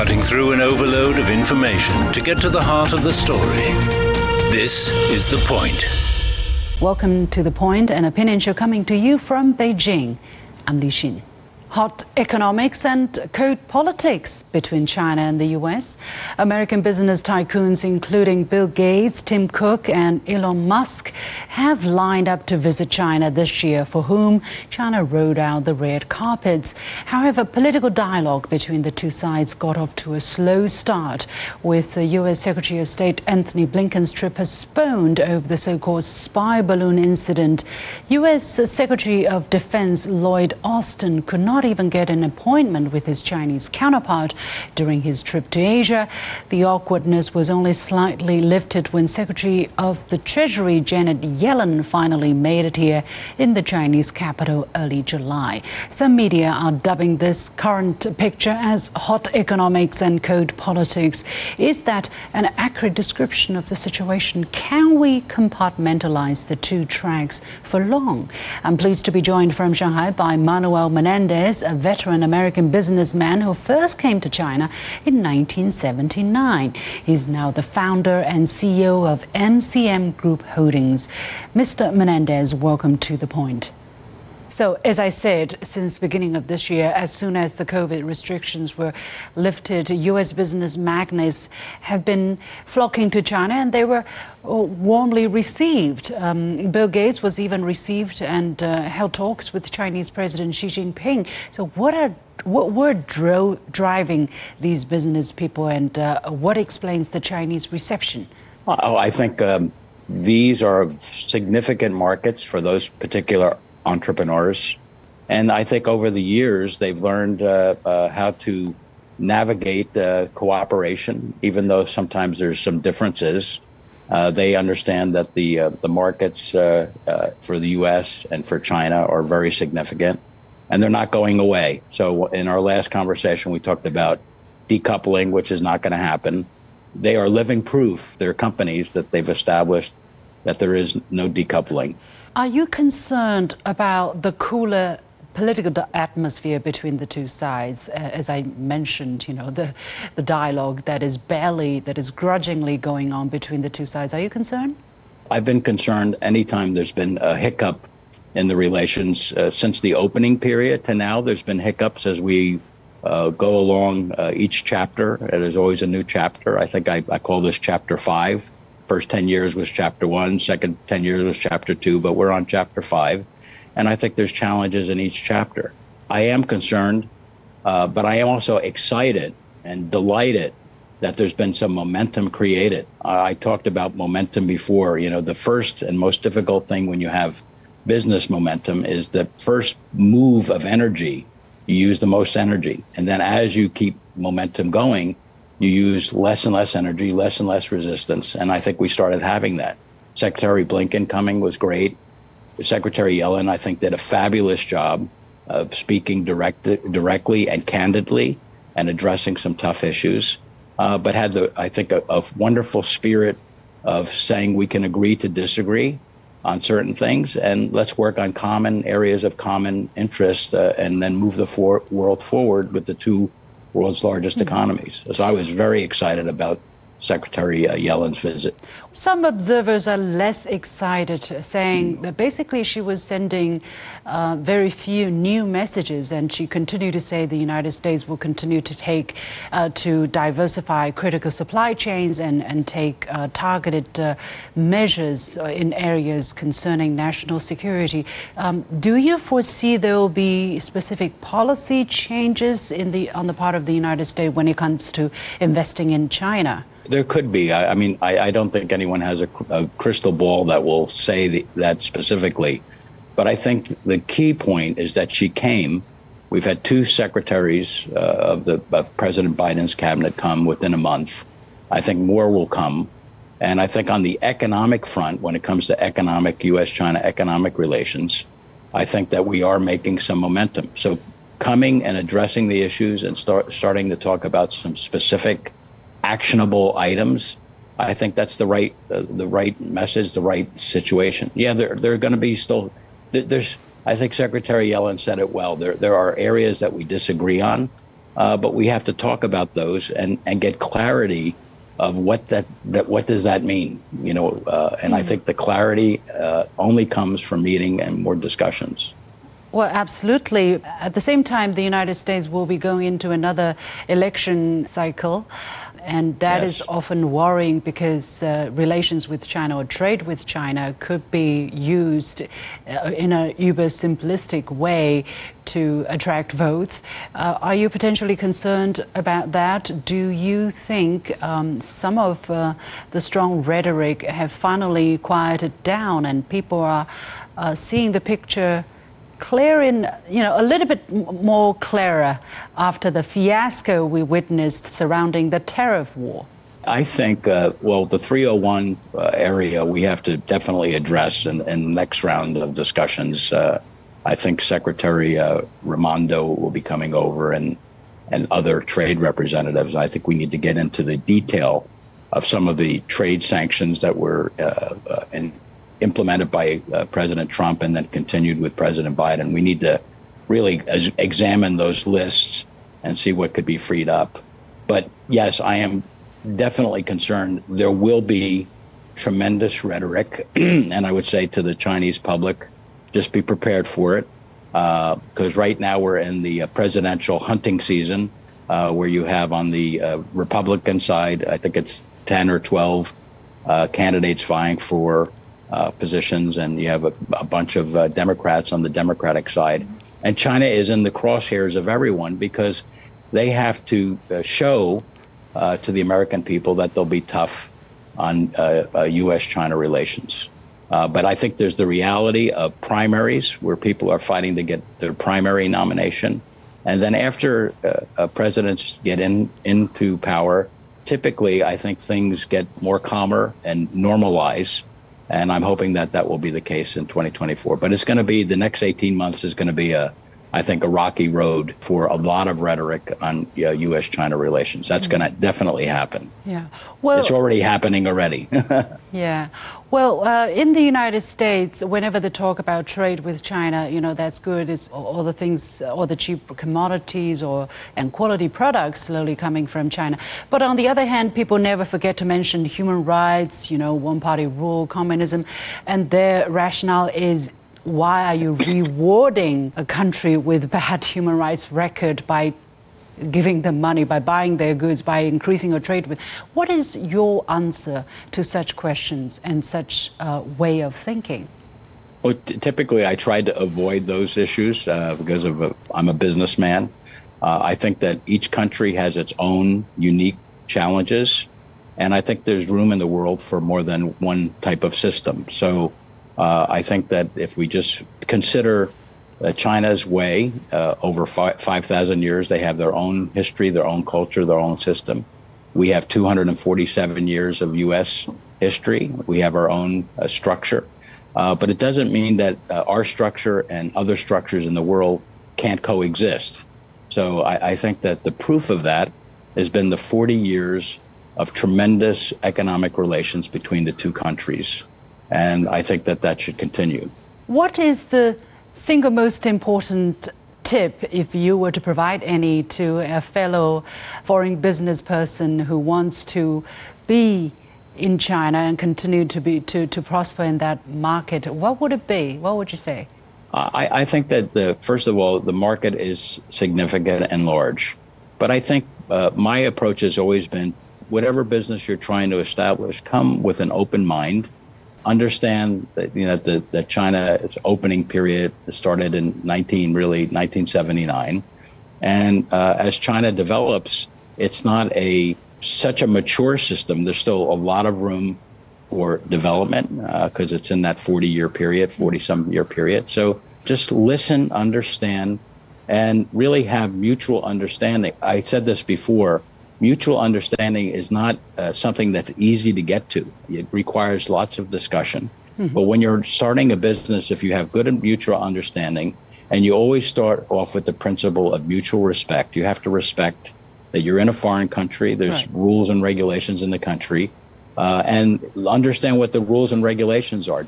cutting through an overload of information to get to the heart of the story. This is The Point. Welcome to The Point, an opinion show coming to you from Beijing. I'm Li Xin. Hot economics and cold politics between China and the U.S. American business tycoons, including Bill Gates, Tim Cook and Elon Musk, have lined up to visit China this year, for whom China rolled out the red carpets. However, political dialogue between the two sides got off to a slow start, with the U.S. Secretary of State Antony Blinken's trip postponed over the so-called spy balloon incident. U.S. Secretary of Defense Lloyd Austin could not even get an appointment with his Chinese counterpart during his trip to Asia. The awkwardness was only slightly lifted when Secretary of the Treasury Janet Yellen finally made it here in the Chinese capital early July. Some media are dubbing this current picture as hot economics and cold politics. Is that an accurate description of the situation? Can we compartmentalize the two tracks for long? I'm pleased to be joined from Shanghai by Manuel Menendez, a veteran American businessman who first came to China in 1979. He's now the founder and CEO of MCM Group Holdings. Mr. Menendez, welcome to The Point. So, as I said, since the beginning of this year, as soon as the COVID restrictions were lifted, U.S. business magnates have been flocking to China, and they were warmly received. Bill Gates was even received and held talks with Chinese President Xi Jinping. So what were driving these business people, and what explains the Chinese reception? Well, I think these are significant markets for those particular entrepreneurs, and I think over the years they've learned how to navigate cooperation, even though sometimes there's some differences. They understand that the markets for the U.S. and for China are very significant, and they're not going away. So in our last conversation, we talked about decoupling, which is not going to happen. They are living proof, their companies, that they've established that there is no decoupling. Are you concerned about the cooler political atmosphere between the two sides? As I mentioned, you know, the dialogue that is grudgingly going on between the two sides. Are you concerned? I've been concerned anytime there's been a hiccup in the relations since the opening period to now. There's been hiccups as we go along each chapter. There's always a new chapter. I think I call this chapter 5. First 10 years was chapter 1, second 10 years was chapter 2, but we're on chapter 5. And I think there's challenges in each chapter. I am concerned, but I am also excited and delighted that there's been some momentum created. I talked about momentum before. You know, the first and most difficult thing when you have business momentum is the first move of energy. You use the most energy. And then as you keep momentum going, you use less and less energy, less and less resistance. And I think we started having that. Secretary Blinken coming was great. Secretary Yellen, I think, did a fabulous job of speaking directly and candidly and addressing some tough issues, but had, I think, a wonderful spirit of saying we can agree to disagree on certain things, and let's work on common areas of common interest and then move the world forward with the two world's largest economies. So I was very excited about Secretary Yellen's visit. Some observers are less excited, saying that basically she was sending very few new messages, and she continued to say the United States will continue to diversify critical supply chains and take targeted measures in areas concerning national security. Do you foresee there will be specific policy changes on the part of the United States when it comes to investing in China? There could be. I mean, I don't think anyone has a crystal ball that will say that specifically. But I think the key point is that she came. We've had two secretaries of President Biden's cabinet come within a month. I think more will come. And I think on the economic front, when it comes to U.S.-China economic relations, I think that we are making some momentum. So coming and addressing the issues and starting to talk about some specific actionable items, I think that's the right message, the right situation. Yeah, there are going to be still. There's. I think Secretary Yellen said it well. There are areas that we disagree on, but we have to talk about those and get clarity of what does that mean, you know? And I think the clarity only comes from meeting and more discussions. Well, absolutely. At the same time, the United States will be going into another election cycle. And that is often worrying because relations with China or trade with China could be used in a uber simplistic way to attract votes. Are you potentially concerned about that? Do you think some of the strong rhetoric have finally quieted down and people are seeing the picture clear in, you know, a little bit more clearer after the fiasco we witnessed surrounding the tariff war? I think, well, the 301 area we have to definitely address in the next round of discussions. I think Secretary Raimondo will be coming over and other trade representatives. I think we need to get into the detail of some of the trade sanctions that were implemented by President Trump and then continued with President Biden. We need to really examine those lists and see what could be freed up. But yes, I am definitely concerned. There will be tremendous rhetoric. And I would say to the Chinese public, just be prepared for it. Because right now we're in the presidential hunting season where you have on the Republican side, I think it's 10 or 12 candidates vying for positions, and you have a bunch of Democrats on the Democratic side. And China is in the crosshairs of everyone because they have to show to the American people that they'll be tough on U.S.-China relations. But I think there's the reality of primaries where people are fighting to get their primary nomination. And then after presidents get into power, typically I think things get more calmer and normalize. And I'm hoping that that will be the case in 2024. But it's going to be, the next 18 months is going to be, I think, a rocky road for a lot of rhetoric on U.S.-China relations. That's going to definitely happen. Yeah, well, it's already happening already. Yeah. Well, in the United States, whenever they talk about trade with China, you know, that's good. It's all the things, all the cheap commodities and quality products slowly coming from China. But on the other hand, people never forget to mention human rights, you know, one-party rule, communism, and their rationale is, why are you rewarding a country with bad human rights record by giving them money, by buying their goods, by increasing your trade with? What is your answer to such questions and such way of thinking? Well, typically I tried to avoid those issues because of I'm a businessman. I think that each country has its own unique challenges, and I think there's room in the world for more than one type of system. So I think that if we just consider China's way, over 5,000 years, they have their own history, their own culture, their own system. We have 247 years of U.S. history. We have our own structure. But it doesn't mean that our structure and other structures in the world can't coexist. So I think that the proof of that has been the 40 years of tremendous economic relations between the two countries. And I think that that should continue. What is the single most important tip, if you were to provide any, to a fellow foreign business person who wants to be in China and continue to be to prosper in that market? What would it be? What would you say? I think that, first of all, the market is significant and large. But I think my approach has always been, whatever business you're trying to establish, come with an open mind. Understand that, you know, that China's opening period started in 1979, and as China develops, it's not such a mature system. There's still a lot of room for development because it's in that 40-some year period. So just listen, understand, and really have mutual understanding. I said this before. Mutual understanding is not something that's easy to get to. It requires lots of discussion. Mm-hmm. But when you're starting a business, if you have good and mutual understanding, and you always start off with the principle of mutual respect, you have to respect that you're in a foreign country, there's rules and regulations in the country, and understand what the rules and regulations are.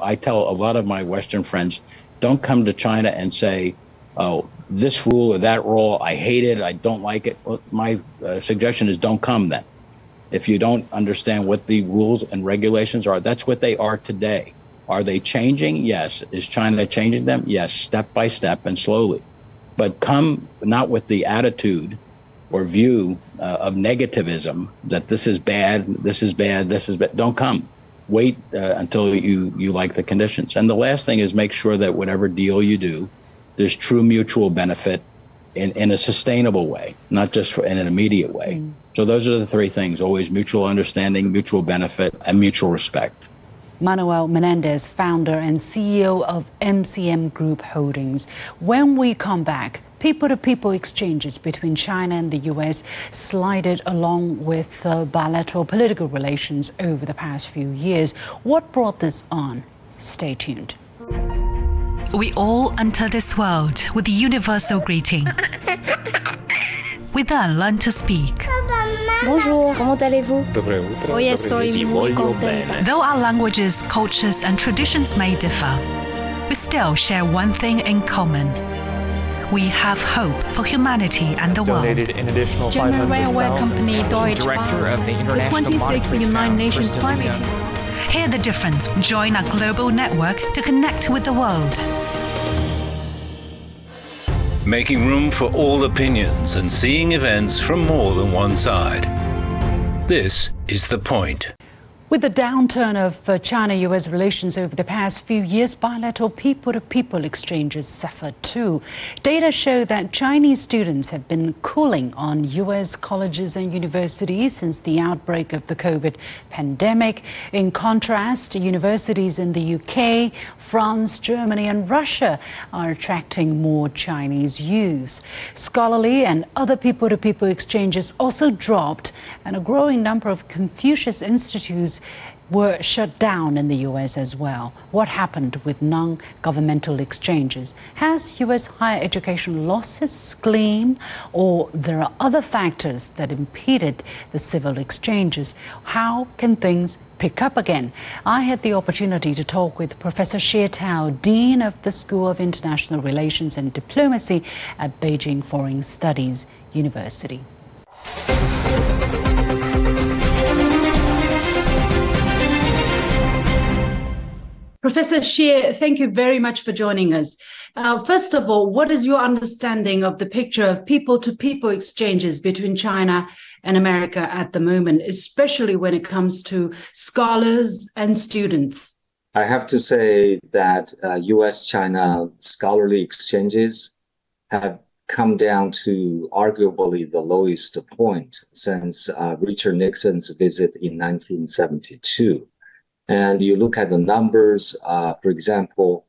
I tell a lot of my Western friends, don't come to China and say, oh, this rule or that rule, I hate it, I don't like it. Well, my suggestion is don't come then. If you don't understand what the rules and regulations are, that's what they are today. Are they changing? Yes. Is China changing them? Yes, step by step and slowly. But come not with the attitude or view of negativism that this is bad, this is bad, this is bad. Don't come. Wait until you like the conditions. And the last thing is make sure that whatever deal you do, there's true mutual benefit in a sustainable way, not just in an immediate way. Mm. So those are the three things: always mutual understanding, mutual benefit, and mutual respect. Manuel Menendez, founder and CEO of MCM Group Holdings. When we come back, people-to-people exchanges between China and the U.S. slided along with bilateral political relations over the past few years. What brought this on? Stay tuned. We all enter this world with the universal greeting. We then learn to speak. Bonjour, comment allez-vous? Hoy estoy muy contenta. Though our languages, cultures, and traditions may differ, we still share one thing in common. We have hope for humanity and the world. An additional German railway company Deutsche Bahn, the 26th United Nations Climate Change. Hear the difference. Join our global network to connect with the world. Making room for all opinions and seeing events from more than one side. This is The Point. With the downturn of China-U.S. relations over the past few years, bilateral people-to-people exchanges suffered too. Data show that Chinese students have been cooling on U.S. colleges and universities since the outbreak of the COVID pandemic. In contrast, universities in the U.K., France, Germany and Russia are attracting more Chinese youths. Scholarly and other people-to-people exchanges also dropped, and a growing number of Confucius institutes were shut down in the U.S. as well. What happened with non-governmental exchanges? Has U.S. higher education lost its gleam, or there are other factors that impeded the civil exchanges? How can things pick up again? I had the opportunity to talk with Professor Xie Tao, Dean of the School of International Relations and Diplomacy at Beijing Foreign Studies University. Professor Xie, thank you very much for joining us. First of all, what is your understanding of the picture of people-to-people exchanges between China and America at the moment, especially when it comes to scholars and students? I have to say that U.S.-China scholarly exchanges have come down to arguably the lowest point since Richard Nixon's visit in 1972. And you look at the numbers, for example,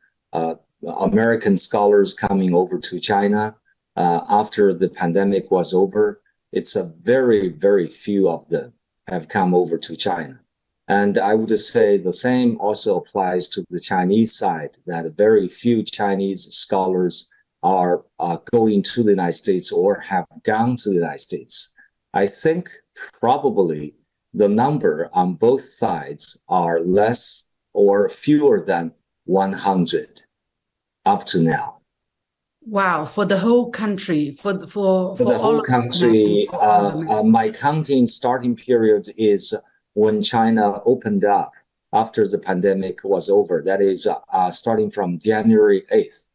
American scholars coming over to China after the pandemic was over, it's a very, very few of them have come over to China. And I would say the same also applies to the Chinese side, that very few Chinese scholars are going to the United States or have gone to the United States. I think probably the number on both sides are less or fewer than 100 up to now. Wow, for the whole country, for the whole country, my counting starting period is when China opened up after the pandemic was over. That is starting from January 8th.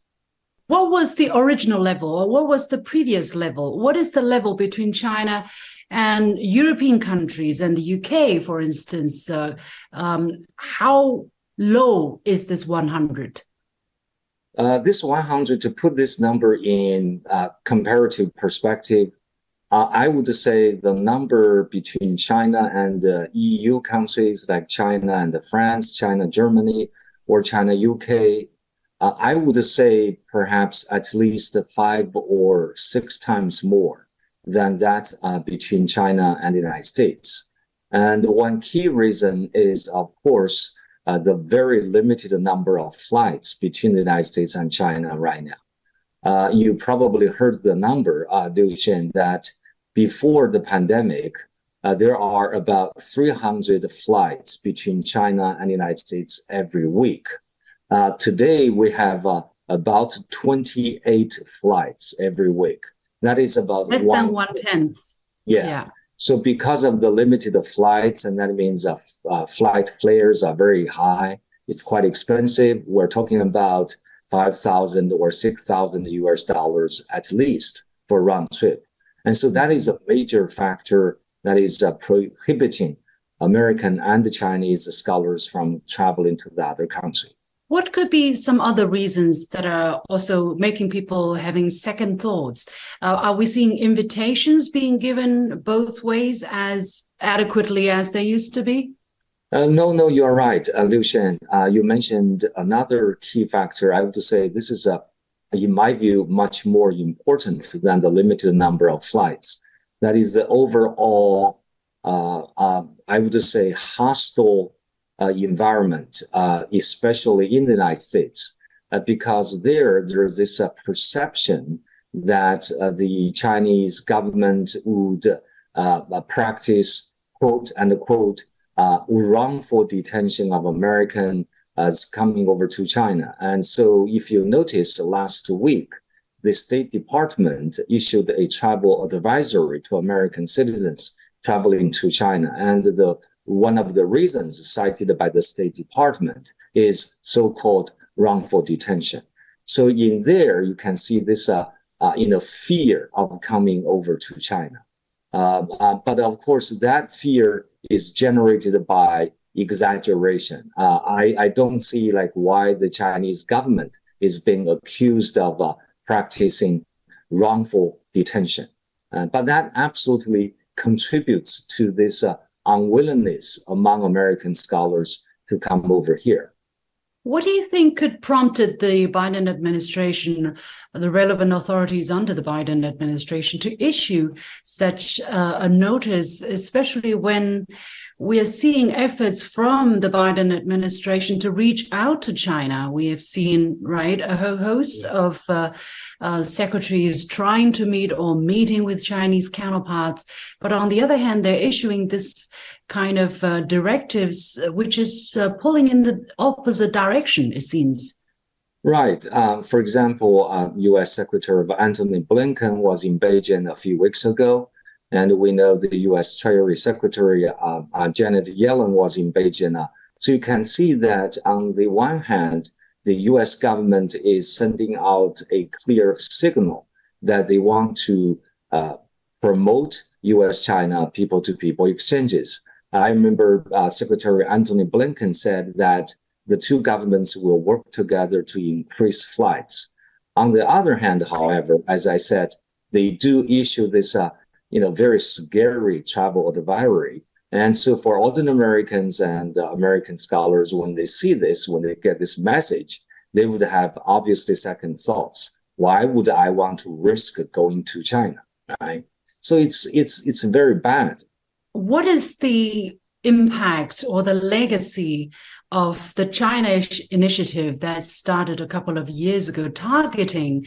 What was the original level? Or what was the previous level? What is the level between China and European countries and the UK, for instance? How low is this 100? This 100, to put this number in comparative perspective, I would say the number between China and the EU countries like China and France, China, Germany, or China, UK, I would say perhaps at least 5 or 6 times more than that between China and the United States. And one key reason is, of course, the very limited number of flights between the United States and China right now. You probably heard the number, Li Xin, that before the pandemic, there are about 300 flights between China and the United States every week. Today, we have about 28 flights every week. That is about less than one tenth. Yeah. So because of the limited flights, and that means flight fares are very high. It's quite expensive. We're talking about $5,000 or $6,000 at least for round trip. And so that is a major factor that is prohibiting American and Chinese scholars from traveling to the other country. What could be some other reasons that are also making people having second thoughts? Are we seeing invitations being given both ways as adequately as they used to be? No, you're right, Li Xin. You mentioned another key factor. I would say this is, in my view, much more important than the limited number of flights. That is the overall, I would say, hostile environment, especially in the United States, because there's this perception that the Chinese government would practice, quote unquote, wrongful detention of Americans coming over to China. And so if you notice, last week, the State Department issued a travel advisory to American citizens traveling to China. And one of the reasons cited by the State Department is so-called wrongful detention. So in there, you can see this fear of coming over to China. But of course, that fear is generated by exaggeration. I don't see why the Chinese government is being accused of practicing wrongful detention. But that absolutely contributes to this unwillingness among American scholars to come over here. What do you think could prompted the Biden administration, the relevant authorities under the Biden administration, to issue such a notice, especially when we are seeing efforts from the Biden administration to reach out to China? We have seen, a whole host of secretaries trying to meet or meeting with Chinese counterparts. But on the other hand, they're issuing this kind of directives, which is pulling in the opposite direction, it seems. Right. For example, U.S. Secretary Antony Blinken was in Beijing a few weeks ago, and we know the U.S. Treasury Secretary Janet Yellen was in Beijing. So you can see that on the one hand, the U.S. government is sending out a clear signal that they want to promote U.S.-China people-to-people exchanges. I remember Secretary Antony Blinken said that the two governments will work together to increase flights. On the other hand, however, as I said, they do issue this, very scary travel advisory. And so for ordinary Americans and American scholars, when they see this, when they get this message, they would have obviously second thoughts. Why would I want to risk going to China? Right? So it's very bad. What is the impact or the legacy of the China initiative that started a couple of years ago, targeting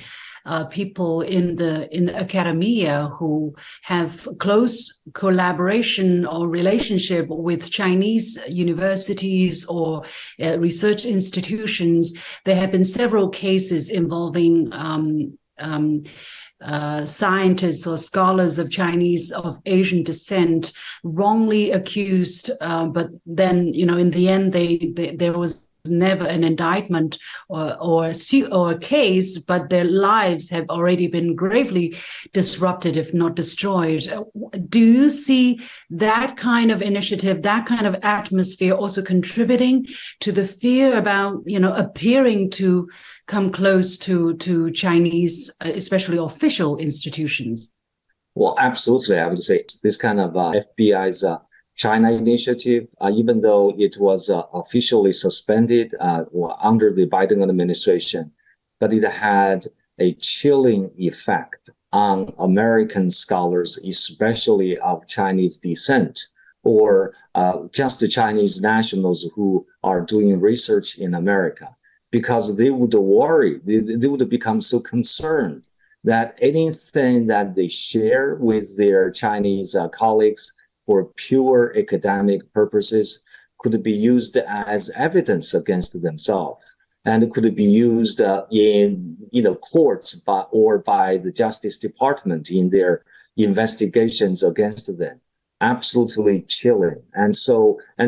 people in the academia who have close collaboration or relationship with Chinese universities or research institutions? There have been several cases involving scientists or scholars of Asian descent wrongly accused, but then in the end there was never an indictment or a case, but their lives have already been gravely disrupted, if not destroyed. Do you see that kind of initiative, that kind of atmosphere also contributing to the fear about, appearing to come close to Chinese, especially official institutions? Well, absolutely. I would say this kind of FBI's China initiative, even though it was officially suspended under the Biden administration, but it had a chilling effect on American scholars, especially of Chinese descent, or just the Chinese nationals who are doing research in America, because they would worry, they would become so concerned that anything that they share with their Chinese colleagues for pure academic purposes could be used as evidence against themselves. and could be used in courts by the Justice Department in their investigations against them. Absolutely chilling. And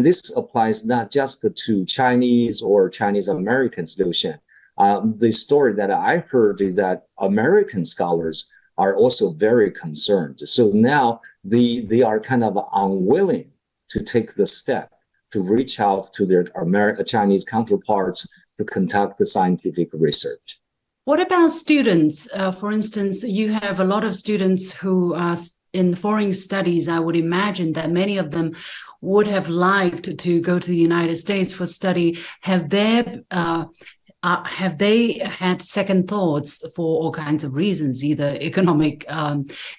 this applies not just to Chinese or Chinese-American solution. The story that I heard is that American scholars are also very concerned. So now they are kind of unwilling to take the step to reach out to their Chinese counterparts to conduct the scientific research. What about students? For instance, you have a lot of students who are in foreign studies. I would imagine that many of them would have liked to go to the United States for study. Have they had second thoughts for all kinds of reasons, either economic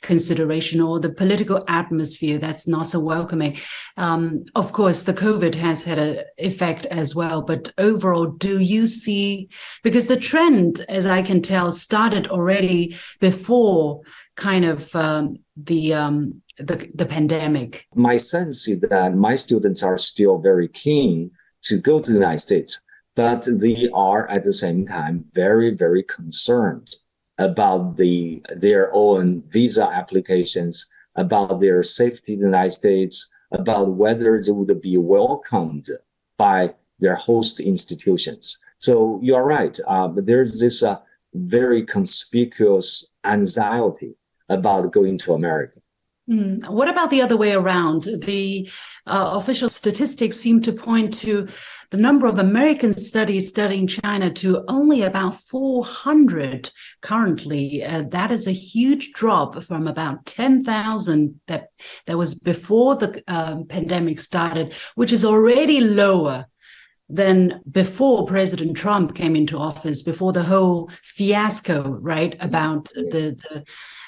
consideration or the political atmosphere that's not so welcoming? Of course, the COVID has had an effect as well. But overall, do you see, because the trend, as I can tell, started already before kind of the pandemic? My sense is that my students are still very keen to go to the United States. But they are at the same time very, very concerned about their own visa applications, about their safety in the United States, about whether they would be welcomed by their host institutions. So you are right. There's this very conspicuous anxiety about going to America. What about the other way around? The official statistics seem to point to the number of American studies studying China to only about 400 currently. That is a huge drop from about 10,000 that was before the pandemic started, which is already lower than before President Trump came into office, before the whole fiasco, right, about the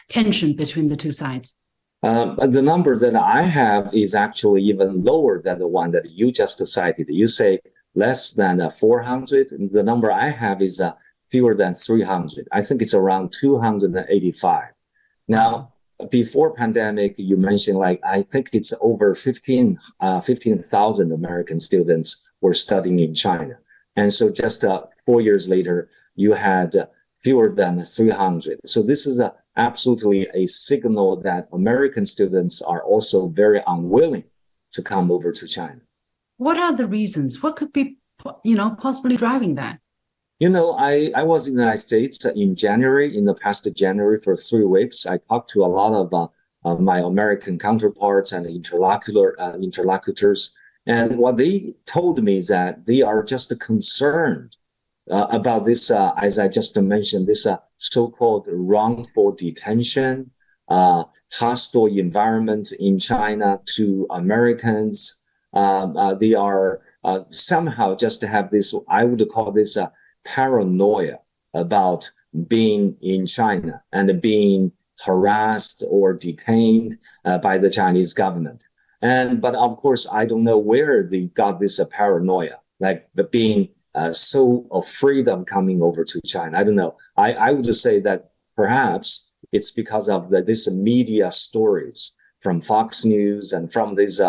tension between the two sides. The number that I have is actually even lower than the one that you just cited. You say less than 400. The number I have is fewer than 300. I think it's around 285. Now, before pandemic, you mentioned I think it's over 15,000 American students were studying in China. And so just 4 years later, you had fewer than 300. So this is absolutely a signal that American students are also very unwilling to come over to China. What are the reasons? What could be, possibly driving that? I was in the United States in the past January for 3 weeks. I talked to a lot of my American counterparts and interlocutors. And what they told me is that they are just concerned about this, as I just mentioned, this so-called wrongful detention, hostile environment in China to Americans. They are somehow just have this, I would call this paranoia about being in China and being harassed or detained by the Chinese government. But of course, I don't know where they got this paranoia, being so afraid of coming over to China. I don't know. I would say that perhaps it's because of this media stories from Fox News and from these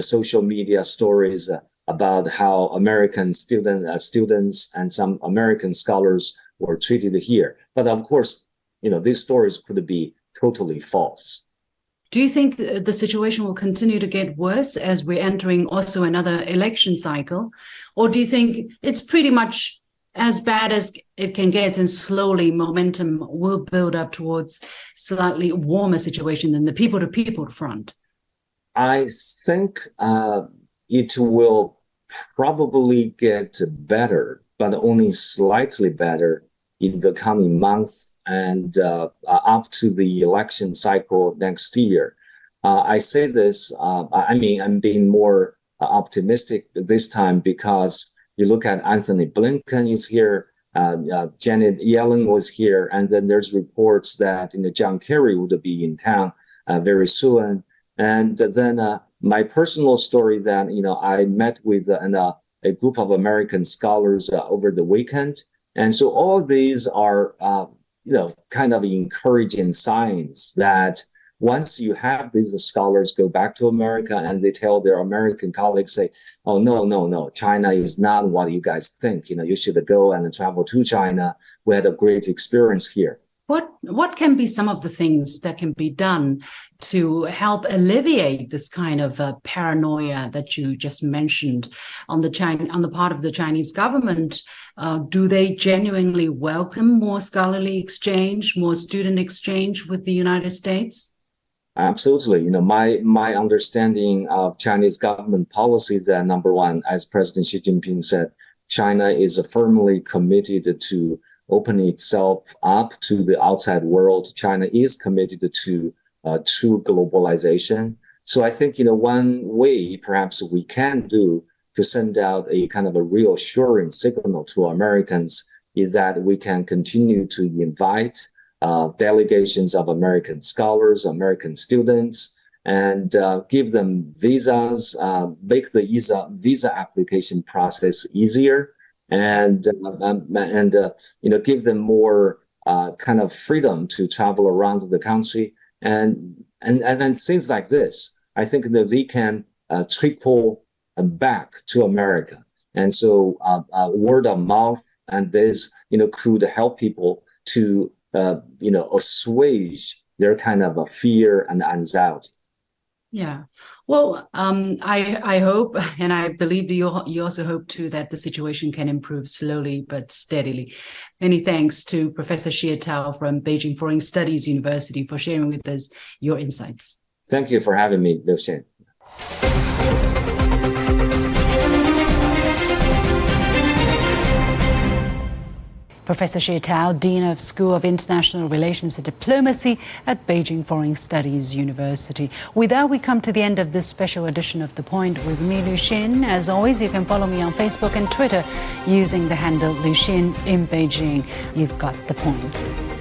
social media stories about how American students and some American scholars were treated here. But of course, these stories could be totally false. Do you think the situation will continue to get worse as we're entering also another election cycle? Or do you think it's pretty much as bad as it can get and slowly momentum will build up towards slightly warmer situation than the people-to-people front? I think it will probably get better, but only slightly better in the coming months and up to the election cycle next year. I say this, I'm being more optimistic this time because you look at Antony Blinken is here, Janet Yellen was here, and then there's reports that John Kerry would be in town very soon. And then my personal story that I met with a group of American scholars over the weekend. And so all these are kind of encouraging signs that once you have these scholars go back to America and they tell their American colleagues, say, oh, no, China is not what you guys think. You know, you should go and travel to China. We had a great experience here. What can be some of the things that can be done to help alleviate this kind of paranoia that you just mentioned on the part of the Chinese government? Do they genuinely welcome more scholarly exchange, more student exchange with the United States? Absolutely. You know, my understanding of Chinese government policy is that, number one, as President Xi Jinping said, China is firmly committed to opening itself up to the outside world. China is committed to true globalization. So I think, you know, one way perhaps we can do to send out a kind of a reassuring signal to Americans is that we can continue to invite delegations of American scholars, American students, and give them visas, make the visa application process easier, and you know, give them more kind of freedom to travel around the country, and then things like this. I think that they can trickle back to America, and so word of mouth and this, you know, could help people to you know, assuage their kind of a fear and anxiety. Yeah. Well, I hope, and I believe that you also hope too, that the situation can improve slowly but steadily. Many thanks to Professor Xie Tao from Beijing Foreign Studies University for sharing with us your insights. Thank you for having me, Li Xin. Professor Xie Tao, Dean of School of International Relations and Diplomacy at Beijing Foreign Studies University. With that, we come to the end of this special edition of The Point with me, Li Xin. As always, you can follow me on Facebook and Twitter using the handle Li Xin in Beijing. You've got The Point.